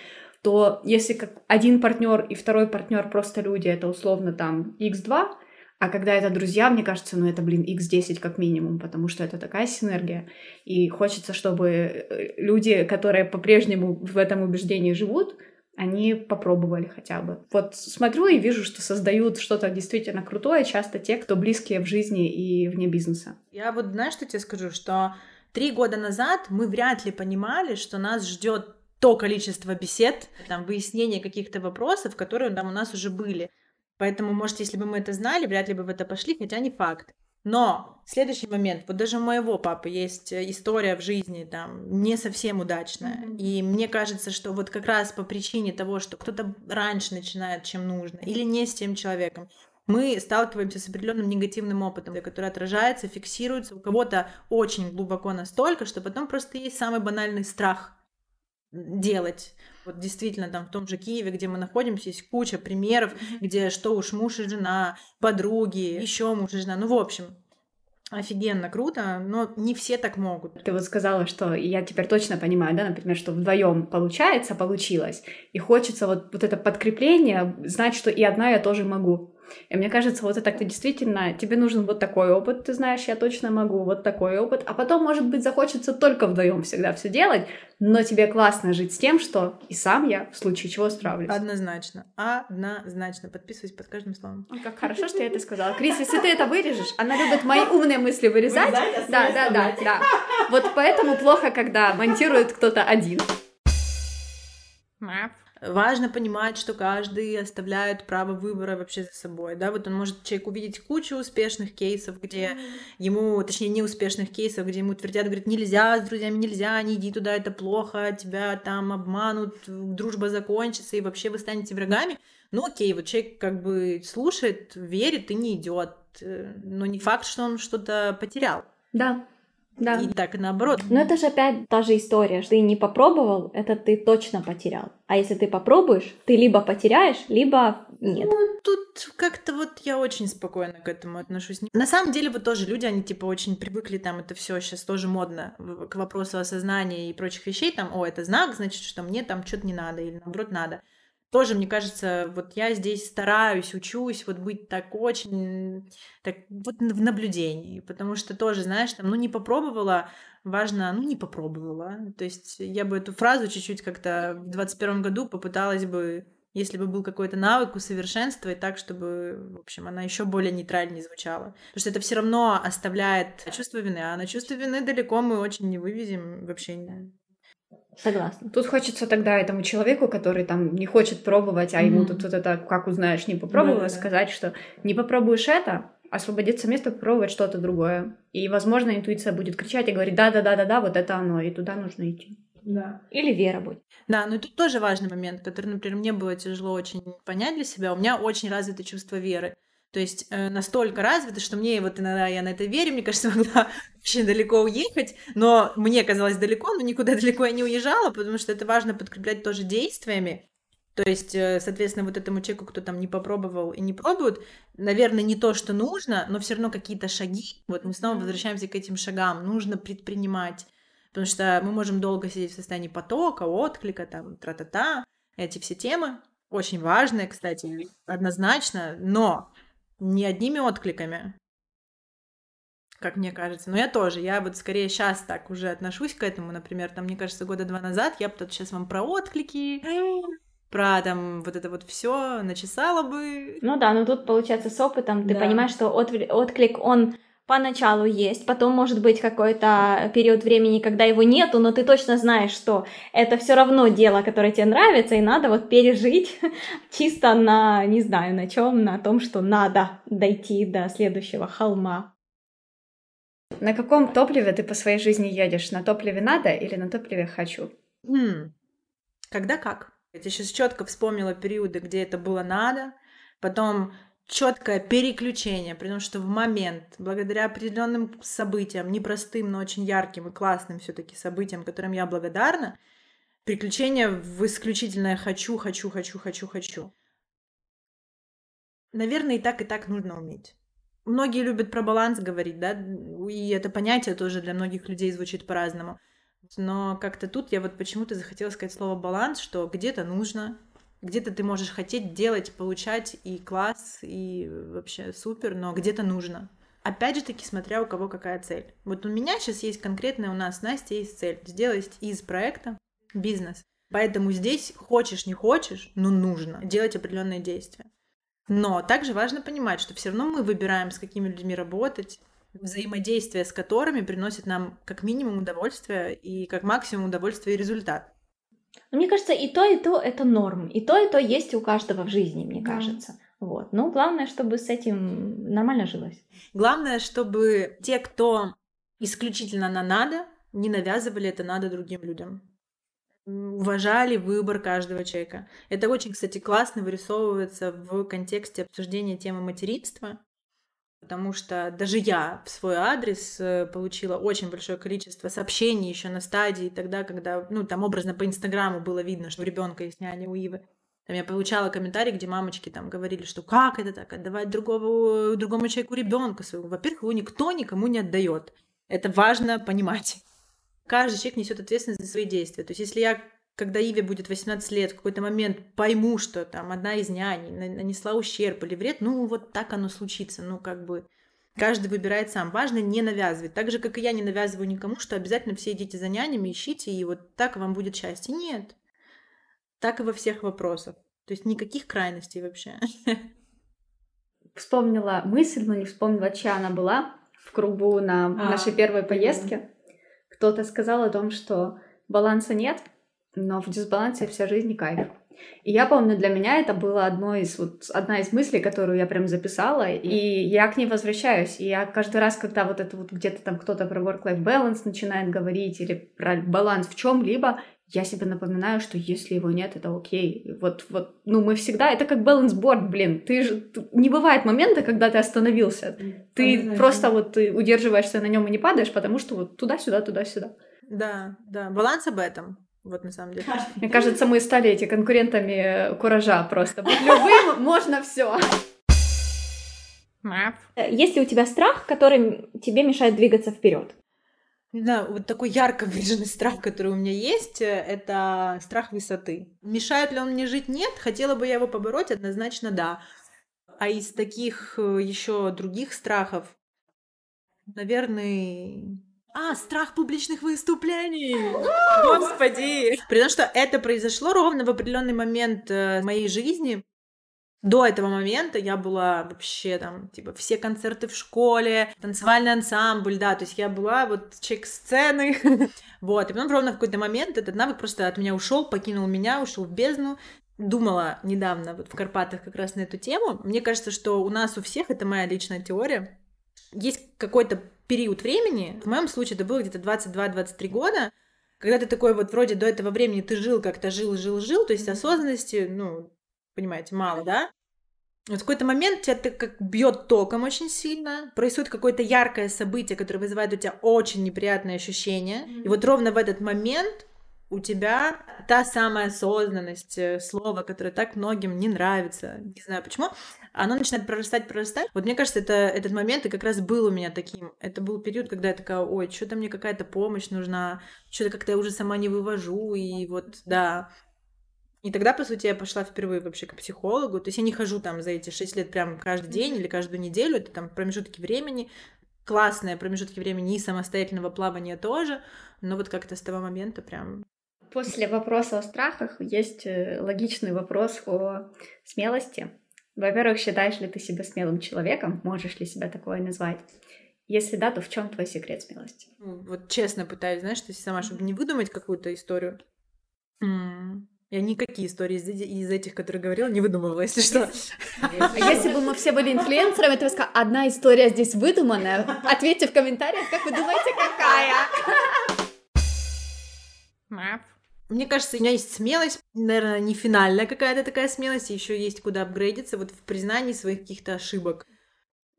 то если как один партнер и второй партнер просто люди, это условно там икс два, а когда это друзья, мне кажется, ну это, блин, икс десять как минимум, потому что это такая синергия, и хочется, чтобы люди, которые по-прежнему в этом убеждении живут, они попробовали хотя бы. Вот смотрю и вижу, что создают что-то действительно крутое, часто те, кто близкие в жизни и вне бизнеса. Я вот, знаешь, что тебе скажу, что три года назад мы вряд ли понимали, что нас ждет то количество бесед, там, выяснение каких-то вопросов, которые там у нас уже были. Поэтому, может, если бы мы это знали, вряд ли бы в это пошли, хотя не факт. Но следующий момент, вот даже у моего папы есть история в жизни там не совсем удачная, mm-hmm. и мне кажется, что вот как раз по причине того, что кто-то раньше начинает, чем нужно, или не с тем человеком, мы сталкиваемся с определенным негативным опытом, который отражается, фиксируется у кого-то очень глубоко настолько, что потом просто есть самый банальный страх делать. Вот действительно там в том же Киеве, где мы находимся, есть куча примеров, где что уж муж и жена, подруги, еще муж и жена, ну в общем, офигенно круто, но не все так могут. Ты вот сказала, что я теперь точно понимаю, да, например, что вдвоем получается, получилось, и хочется вот, вот это подкрепление, знать, что и одна я тоже могу. И мне кажется, вот это ты действительно, тебе нужен вот такой опыт, ты знаешь, я точно могу, вот такой опыт, а потом, может быть, захочется только вдвоем всегда все делать, но тебе классно жить с тем, что и сам я в случае чего справлюсь. Однозначно, однозначно, подписываюсь под каждым словом. Ой, как хорошо, что я это сказала. Крис, если ты это вырежешь, она любит мои умные мысли вырезать. Да, да, да, да. Вот поэтому плохо, когда монтирует кто-то один. Важно понимать, что каждый оставляет право выбора вообще за собой, да, вот он может, человек, увидеть кучу успешных кейсов, где ему, точнее, неуспешных кейсов, где ему твердят, говорят, нельзя с друзьями, нельзя, не иди туда, это плохо, тебя там обманут, дружба закончится, и вообще вы станете врагами, ну окей, вот человек как бы слушает, верит и не идет, но не факт, что он что-то потерял. Да. Да. И так и наоборот. Но это же опять та же история, что ты не попробовал, это ты точно потерял. А если ты попробуешь, ты либо потеряешь, либо нет. Ну, тут как-то вот я очень спокойно к этому отношусь. На самом деле вот тоже люди, они типа очень привыкли, там это все сейчас тоже модно, к вопросу осознания и прочих вещей, там, о, это знак, значит, что мне там что-то не надо или наоборот надо. Тоже, мне кажется, вот я здесь стараюсь, учусь вот быть так очень, так вот в наблюдении, потому что тоже, знаешь, там, ну не попробовала, важно, ну не попробовала, то есть я бы эту фразу чуть-чуть как-то в двадцать первом году попыталась бы, если бы был какой-то навык, усовершенствовать так, чтобы, в общем, она еще более нейтрально звучала, потому что это все равно оставляет чувство вины, а на чувство вины далеко мы очень не вывезем вообще. Согласна. Тут хочется тогда этому человеку, который там не хочет пробовать, а mm-hmm. ему тут вот это, как узнаешь, не попробовала, mm-hmm. сказать, что не попробуешь это, освободится место, попробовать что-то другое. И, возможно, интуиция будет кричать и говорить «да-да-да-да-да, вот это оно, и туда нужно идти». Да. Или вера будет. Да, ну и тут тоже важный момент, который, например, мне было тяжело очень понять для себя. У меня очень развито чувство веры. То есть э, настолько развито, что мне вот иногда я на это верю, мне кажется, могла очень далеко уехать, но мне казалось далеко, но никуда далеко я не уезжала, потому что это важно подкреплять тоже действиями. То есть, э, соответственно, вот этому человеку, кто там не попробовал и не пробует, наверное, не то, что нужно, но все равно какие-то шаги, вот мы снова возвращаемся к этим шагам, нужно предпринимать, потому что мы можем долго сидеть в состоянии потока, отклика, там, тра-та-та, эти все темы, очень важные, кстати, однозначно, но не одними откликами, как мне кажется. Но я тоже, я вот скорее сейчас так уже отношусь к этому, например, там, мне кажется, года два назад я бы тут сейчас вам про отклики, про там вот это вот все начесала бы. Ну да, но тут, получается, с опытом ты да. понимаешь, что отклик, он... Поначалу есть, потом может быть какой-то период времени, когда его нету, но ты точно знаешь, что это все равно дело, которое тебе нравится, и надо вот пережить чисто на, не знаю, на чем, на том, что надо дойти до следующего холма. На каком топливе ты по своей жизни едешь? На топливе надо или на топливе хочу? М-м. Когда как? Я сейчас четко вспомнила периоды, где это было надо, потом... Четкое переключение, при том, что в момент, благодаря определенным событиям, непростым, но очень ярким и классным все-таки событиям, которым я благодарна, переключение в исключительное «хочу, хочу, хочу, хочу, хочу». Наверное, и так, и так нужно уметь. Многие любят про баланс говорить, да, и это понятие тоже для многих людей звучит по-разному. Но как-то тут я вот почему-то захотела сказать слово «баланс», что где-то нужно... Где-то ты можешь хотеть делать, получать и класс, и вообще супер, но где-то нужно. Опять же таки, смотря у кого какая цель. Вот у меня сейчас есть конкретная, у нас с Настей есть цель. Сделать из проекта бизнес. Поэтому здесь хочешь, не хочешь, но нужно делать определенные действия. Но также важно понимать, что все равно мы выбираем, с какими людьми работать, взаимодействие с которыми приносит нам как минимум удовольствие и как максимум удовольствие и результат. Но мне кажется, и то, и то это норм, и то, и то есть у каждого в жизни, мне да. кажется. Вот. Ну, главное, чтобы с этим нормально жилось. Главное, чтобы те, кто исключительно на надо, не навязывали это надо другим людям. Уважали выбор каждого человека. Это очень, кстати, классно вырисовывается в контексте обсуждения темы материнства, потому что даже я в свой адрес получила очень большое количество сообщений еще на стадии тогда, когда, ну, там образно по Инстаграму было видно, что у ребенка есть няня у Ивы. Там я получала комментарии, где мамочки там говорили, что как это так, отдавать другому, другому человеку ребенка своего. Во-первых, его никто никому не отдает. Это важно понимать. Каждый человек несет ответственность за свои действия. То есть если я, когда Иве будет восемнадцать лет, в какой-то момент пойму, что там одна из няней нанесла ущерб или вред, ну вот так оно случится, ну как бы каждый выбирает сам. Важно не навязывать, так же, как и я не навязываю никому, что обязательно все идите за нянями, ищите, и вот так вам будет счастье. Нет, так и во всех вопросах, то есть никаких крайностей вообще. Вспомнила мысль, но не вспомнила, чья она была в кругу на нашей первой поездке. Кто-то сказал о том, что баланса нет, но в дисбалансе вся жизнь кайф. И я помню, для меня это была одно из, вот, одна из мыслей, которую я прям записала, и я к ней возвращаюсь. И я каждый раз, когда вот это вот где-то там кто-то про work-life balance начинает говорить или про баланс в чем-либо, я себе напоминаю, что если его нет, это окей. Вот, вот, ну мы всегда... Это как балансборд, блин. Ты же... Не бывает момента, когда ты остановился. Ты Понятно. просто вот ты удерживаешься на нем и не падаешь, потому что вот туда-сюда, туда-сюда. Да, да. Баланс об этом. Вот на самом деле. Мне кажется, мы стали эти конкурентами куража просто. Быть любым можно все. Есть ли у тебя страх, который тебе мешает двигаться вперед? Да, вот такой ярко выраженный страх, который у меня есть, это страх высоты. Мешает ли он мне жить? Нет. Хотела бы я его побороть? Однозначно да. А из таких еще других страхов, наверное... А, страх публичных выступлений! Господи! При том, что это произошло ровно в определенный момент моей жизни. До этого момента я была вообще там, типа, все концерты в школе, танцевальный ансамбль, да, то есть я была вот человек сцены. Вот, и потом ровно в какой-то момент этот навык просто от меня ушел, покинул меня, ушел в бездну. думала недавно вот в Карпатах как раз на эту тему. Мне кажется, что у нас у всех, это моя личная теория, есть какой-то период времени, в моем случае это было где-то двадцать два - двадцать три года, когда ты такой вот вроде до этого времени ты жил как-то, жил-жил-жил, то есть осознанности, ну, понимаете, мало, да? Вот в какой-то момент тебя как бьет током очень сильно, происходит какое-то яркое событие, которое вызывает у тебя очень неприятные ощущения, mm-hmm. и вот ровно в этот момент у тебя та самая осознанность, слово, которое так многим не нравится, не знаю почему, оно начинает прорастать, прорастать. Вот мне кажется, это, этот момент и как раз был у меня таким. Это был период, когда я такая, ой, что-то мне какая-то помощь нужна, что-то как-то я уже сама не вывожу, и вот, да. И тогда, по сути, я пошла впервые вообще к психологу. То есть я не хожу там за эти шесть лет прям каждый день или каждую неделю, это там промежутки времени, классные промежутки времени и самостоятельного плавания тоже, но вот как-то с того момента прям... После вопроса о страхах есть логичный вопрос о смелости. Во-первых, считаешь ли ты себя смелым человеком? Можешь ли себя такое назвать? Если да, то в чем твой секрет смелости? Вот честно пытаюсь, знаешь, ты сама, чтобы не выдумать какую-то историю. Я никакие истории из этих, которые говорила, не выдумывала, если что. А если бы мы все были инфлюенсерами, ты бы сказала, одна история здесь выдуманная. Ответьте в комментариях, как вы думаете, какая? Мап. Мне кажется, у меня есть смелость, наверное, не финальная какая-то такая смелость, еще есть куда апгрейдиться, вот в признании своих каких-то ошибок.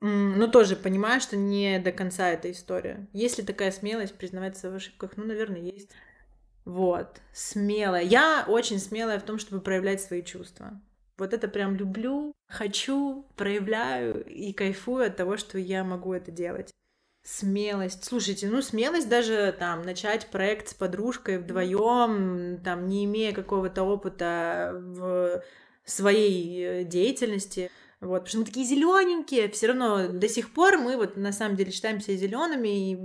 Но тоже понимаю, что не до конца эта история. Есть ли такая смелость признаваться в ошибках? Ну, наверное, есть. Вот, смелая. Я очень смелая в том, чтобы проявлять свои чувства. Вот это прям люблю, хочу, проявляю и кайфую от того, что я могу это делать. Смелость. Слушайте, ну смелость даже там начать проект с подружкой вдвоем, там не имея какого-то опыта в своей деятельности. Вот, потому что мы такие зелененькие, все равно до сих пор мы вот на самом деле считаемся зелеными, и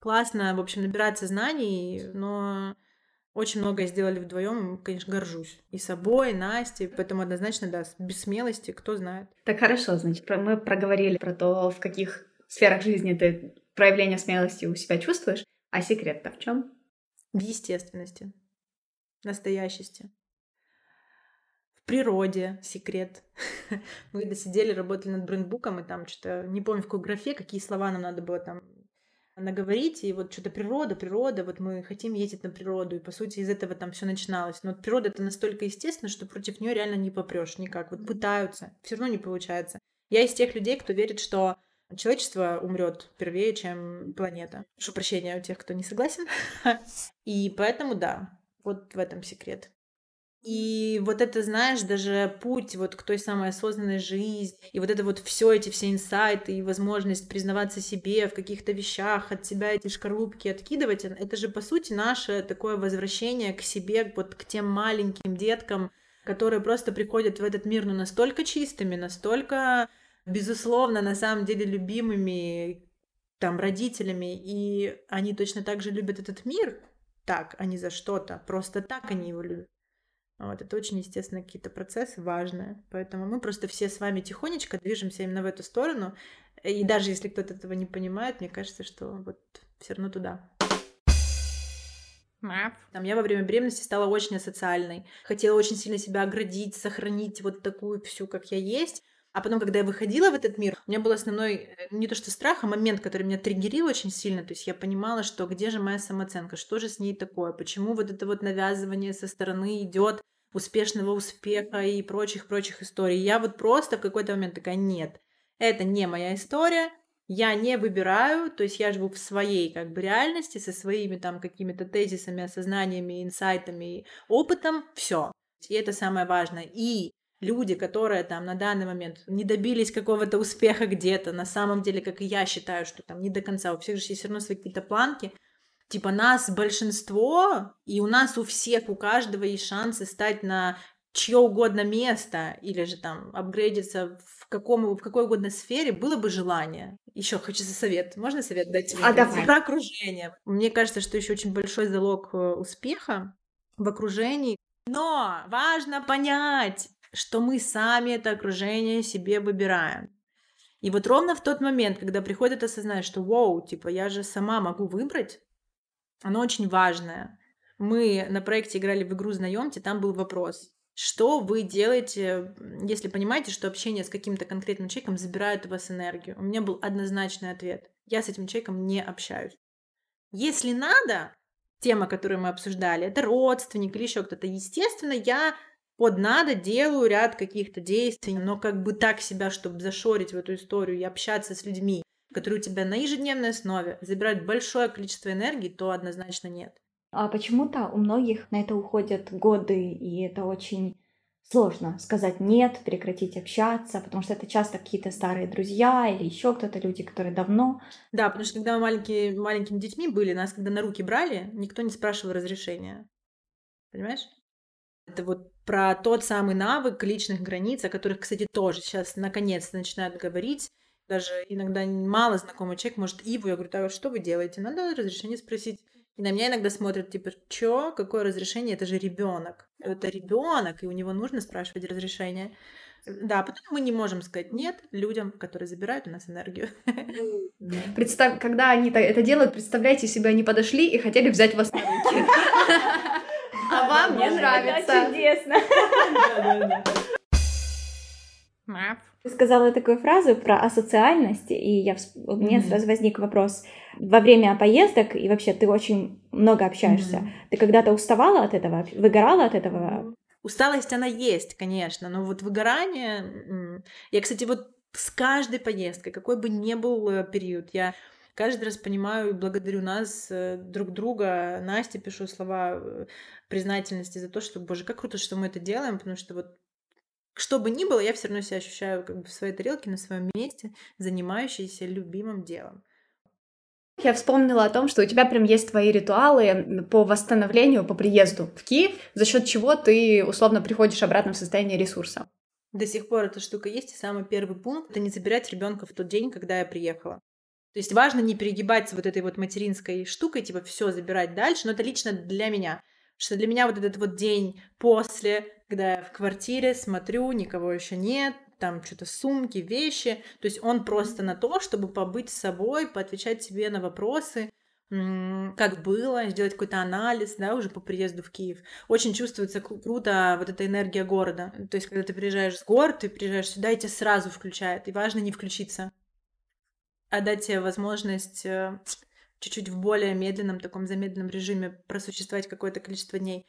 классно, в общем, набираться знаний, но очень многое сделали вдвоем, конечно, горжусь и собой, и Настей, поэтому однозначно, да, без смелости, кто знает. Так хорошо, значит, мы проговорили про то, в каких в сферах жизни ты проявление смелости у себя чувствуешь, а секрет-то в чем? В естественности, настоящести, в природе секрет. Мы когда сидели, работали над брендбуком, и там что-то, не помню в какой графе, какие слова нам надо было там наговорить, и вот что-то природа, природа, вот мы хотим ездить на природу, и по сути из этого там все начиналось. Но вот природа это настолько естественно, что против нее реально не попрешь никак, вот пытаются, все равно не получается. Я из тех людей, кто верит, что человечество умрет первее, чем планета. Прошу прощения у тех, кто не согласен. И поэтому, да, вот в этом секрет. И вот это, знаешь, даже путь вот к той самой осознанной жизни, и вот это вот все эти все инсайты, и возможность признаваться себе в каких-то вещах, от себя эти шкарлупки откидывать, это же, по сути, наше такое возвращение к себе, вот к тем маленьким деткам, которые просто приходят в этот мир, ну, настолько чистыми, настолько... безусловно, на самом деле любимыми там родителями, и они точно так же любят этот мир, так, а не за что-то, просто так они его любят. Вот, это очень, естественно, какие-то процессы важные, поэтому мы просто все с вами тихонечко движемся именно в эту сторону, и даже если кто-то этого не понимает, мне кажется, что вот все равно туда. Там, я во время беременности стала очень асоциальной, хотела очень сильно себя оградить, сохранить вот такую всю, как я есть. А потом, когда я выходила в этот мир, у меня был основной, не то что страх, а момент, который меня триггерил очень сильно. То есть я понимала, что где же моя самооценка, что же с ней такое, почему вот это вот навязывание со стороны идет успешного успеха и прочих-прочих историй. Я вот просто в какой-то момент такая, нет, это не моя история, я не выбираю, то есть я живу в своей как бы реальности, со своими там какими-то тезисами, осознаниями, инсайтами, опытом, все. И это самое важное. И люди, которые там на данный момент не добились какого-то успеха где-то, на самом деле, как и я считаю, что там не до конца, у всех же есть все равно свои какие-то планки, типа нас большинство, и у нас у всех, у каждого есть шансы стать на чье угодно место, или же там апгрейдиться в, каком, в какой угодно сфере, было бы желание. Еще хочу совет, можно совет дать? А давай. Про окружение. Мне кажется, что еще очень большой залог успеха в окружении, но важно понять, что мы сами это окружение себе выбираем. И вот ровно в тот момент, когда приходит осознание, что «Воу, типа, я же сама могу выбрать», оно очень важное. Мы на проекте играли в игру «Знаёмте», там был вопрос. Что вы делаете, если понимаете, что общение с каким-то конкретным человеком забирает у вас энергию? У меня был однозначный ответ. Я с этим человеком не общаюсь. Если надо, тема, которую мы обсуждали, это родственник или еще кто-то. Естественно, я под надо делаю ряд каких-то действий, но как бы так себя, чтобы зашорить в эту историю и общаться с людьми, которые у тебя на ежедневной основе забирают большое количество энергии, то однозначно нет. А почему-то у многих на это уходят годы, и это очень сложно сказать «нет», прекратить общаться, потому что это часто какие-то старые друзья или еще кто-то, люди, которые давно. Да, потому что когда мы маленькие, маленькими детьми были, нас когда на руки брали, никто не спрашивал разрешения. Понимаешь? Это вот про тот самый навык личных границ, о которых, кстати, тоже сейчас наконец начинают говорить. Даже иногда мало знакомый человек может Иву, я говорю, да, что вы делаете? Надо разрешение спросить. И на меня иногда смотрят, типа, чё, какое разрешение? Это же ребенок. Это ребенок, и у него нужно спрашивать разрешение. Да, потом мы не можем сказать нет людям, которые забирают у нас энергию. Представь, когда они это делают, представляете себе, они подошли и хотели взять вас на руки. А вам не нравится. Это чудесно. Ты сказала такую фразу про асоциальность, и я, у меня mm-hmm. сразу возник вопрос. Во время поездок, и вообще ты очень много общаешься, mm-hmm. ты когда-то уставала от этого, выгорала от этого? Усталость, она есть, конечно, но вот выгорание... Я, кстати, вот с каждой поездкой, какой бы ни был период, я каждый раз понимаю и благодарю нас друг друга. Насте пишу слова признательности за то, что, боже, как круто, что мы это делаем, потому что вот что бы ни было, я все равно себя ощущаю как бы в своей тарелке, на своем месте, занимающейся любимым делом. Я вспомнила о том, что у тебя прям есть твои ритуалы по восстановлению, по приезду в Киев, за счет чего ты условно приходишь обратно в состояние ресурса. До сих пор эта штука есть, и самый первый пункт — это не забирать ребенка в тот день, когда я приехала. То есть важно не перегибать с вот этой вот материнской штукой, типа все забирать дальше, но это лично для меня. Что для меня вот этот вот день после, когда я в квартире смотрю, никого еще нет, там что-то сумки, вещи, то есть он просто на то, чтобы побыть с собой, поотвечать себе на вопросы, как было, сделать какой-то анализ, да, уже по приезду в Киев. Очень чувствуется круто вот эта энергия города, то есть когда ты приезжаешь с гор, ты приезжаешь сюда, и тебя сразу включает, и важно не включиться, а дать тебе возможность... чуть-чуть в более медленном, таком замедленном режиме просуществовать какое-то количество дней.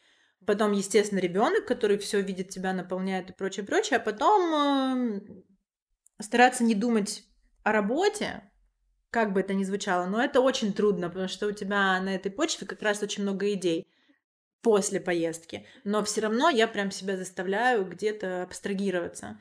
Потом, естественно, ребенок, который все видит, тебя наполняет и прочее, прочее. А потом э, стараться не думать о работе, как бы это ни звучало. Но это очень трудно, потому что у тебя на этой почве как раз очень много идей после поездки. Но все равно я прям себя заставляю где-то абстрагироваться.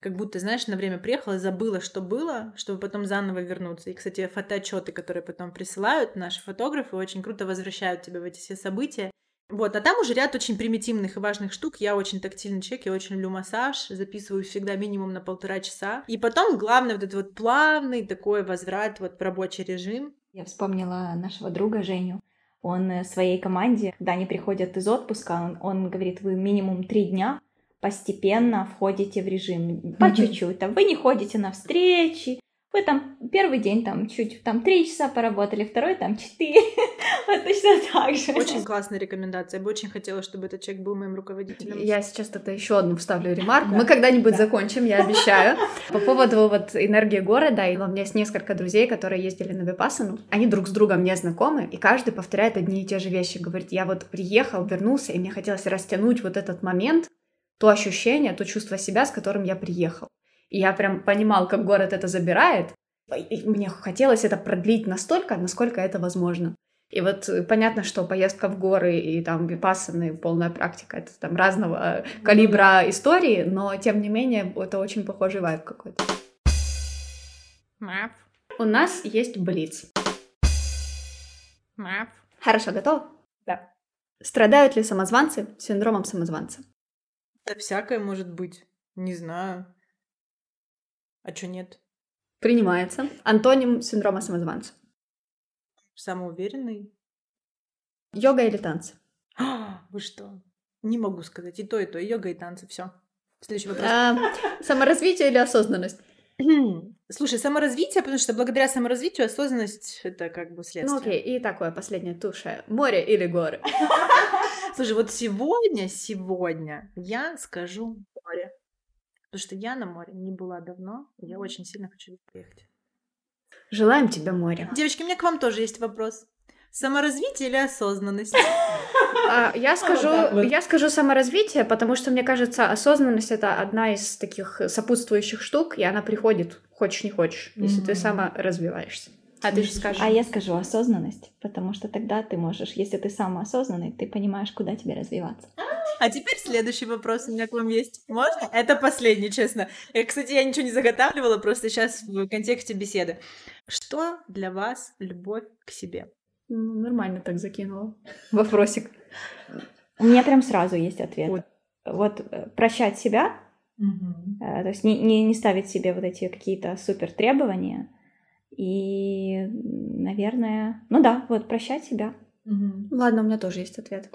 Как будто, знаешь, на время приехала, забыла, что было, чтобы потом заново вернуться. И, кстати, фотоотчеты, которые потом присылают наши фотографы, очень круто возвращают тебя в эти все события. Вот, а там уже ряд очень примитивных и важных штук. Я очень тактильный человек, я очень люблю массаж, записываю всегда минимум на полтора часа. И потом, главное, вот этот вот плавный такой возврат вот в рабочий режим. Я вспомнила нашего друга Женю. Он своей команде, когда они приходят из отпуска, он, он говорит, вы минимум три дня постепенно входите в режим, по mm-hmm. чуть-чуть, там, вы не ходите на встречи, вы там первый день там чуть, там три часа поработали, второй там четыре, вот точно так же. Очень классная рекомендация, я бы очень хотела, чтобы этот человек был моим руководителем. Я сейчас тогда еще одну вставлю ремарку, да. Мы когда-нибудь да. закончим, я обещаю. По поводу вот энергии города, и у меня есть несколько друзей, которые ездили на Випассану, они друг с другом не знакомы, и каждый повторяет одни и те же вещи, говорит, я вот приехал, вернулся, и мне хотелось растянуть вот этот момент, то ощущение, то чувство себя, с которым я приехал. И я прям понимал, как город это забирает. И мне хотелось это продлить настолько, насколько это возможно. И вот понятно, что поездка в горы и там випассаны, полная практика, это там разного калибра истории, но тем не менее это очень похожий вайб какой-то. Map. У нас есть блиц. Map. Хорошо, готов? Да. Страдают ли самозванцы синдромом самозванца? Да всякое может быть. Не знаю. А чё нет? Принимается. Антоним синдрома самозванца. Самоуверенный. Йога или танцы? А, вы что? Не могу сказать. И то, и то. И йога, и танцы. Всё. Следующий вопрос. А, саморазвитие или осознанность? Слушай, саморазвитие, потому что благодаря саморазвитию осознанность — это как бы следствие. Ну окей, и такое последнее туша. Море или горы? Слушай, вот сегодня, сегодня я скажу море. Потому что я на море не была давно, и я очень сильно хочу поехать. Желаем тебе моря. Девочки, у меня к вам тоже есть вопрос. Саморазвитие или осознанность? Я скажу, а, да, вот. я скажу саморазвитие, потому что, мне кажется, осознанность — это одна из таких сопутствующих штук, и она приходит, хочешь не хочешь, mm-hmm. если ты сама развиваешься. А ты же скажешь. А я скажу осознанность, потому что тогда ты можешь, если ты самоосознанный, ты понимаешь, куда тебе развиваться. А теперь следующий вопрос у меня к вам есть. Можно? Это последний, честно. Кстати, я ничего не заготавливала, просто сейчас в контексте беседы. Что для вас любовь к себе? Ну, нормально так закинула. Вопросик. У меня прям сразу есть ответ. Вот, вот прощать себя, угу. то есть не, не, не ставить себе вот эти какие-то супер требования. И, наверное... Ну да, вот прощать себя. Угу. Ладно, у меня тоже есть ответ.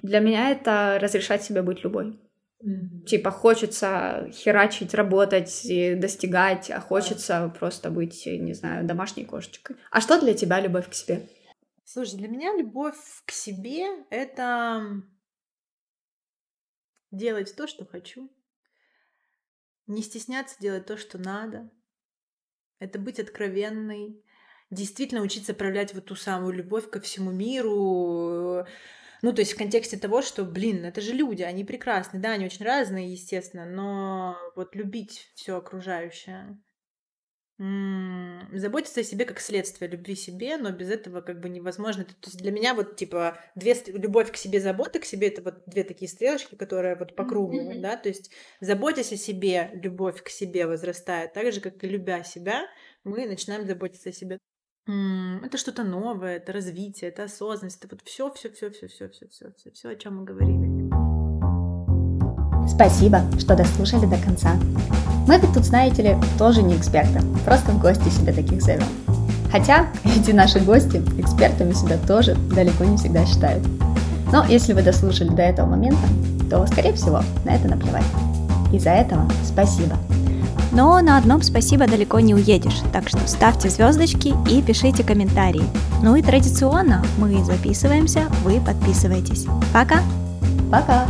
Для меня это разрешать себе быть любой. Mm-hmm. Типа хочется херачить, работать, и достигать, а хочется mm-hmm. просто быть, не знаю, домашней кошечкой. А что для тебя любовь к себе? Слушай, для меня любовь к себе — это делать то, что хочу, не стесняться делать то, что надо, это быть откровенной, действительно учиться проявлять вот ту самую любовь ко всему миру. Ну, то есть в контексте того, что, блин, это же люди, они прекрасны, да, они очень разные, естественно, но вот любить все окружающее, м-м, заботиться о себе как следствие любви себе, но без этого как бы невозможно. То есть для меня вот типа две любовь к себе, забота к себе, это вот две такие стрелочки, которые вот по кругу, mm-hmm. да, то есть заботясь о себе, любовь к себе возрастает, так же как и любя себя, мы начинаем заботиться о себе. Это что-то новое, это развитие, это осознанность, это вот все, все, все, все, все, все, все, все, все, о чем мы говорили. Спасибо, что дослушали до конца. Мы ведь тут, знаете ли, тоже не эксперты, просто в гости себя таких зовем. Хотя эти наши гости экспертами себя тоже далеко не всегда считают. Но если вы дослушали до этого момента, то, скорее всего, на это наплевать. И за этого спасибо. Но на одном спасибо далеко не уедешь, так что ставьте звездочки и пишите комментарии. Ну и традиционно мы записываемся, вы подписываетесь. Пока! Пока!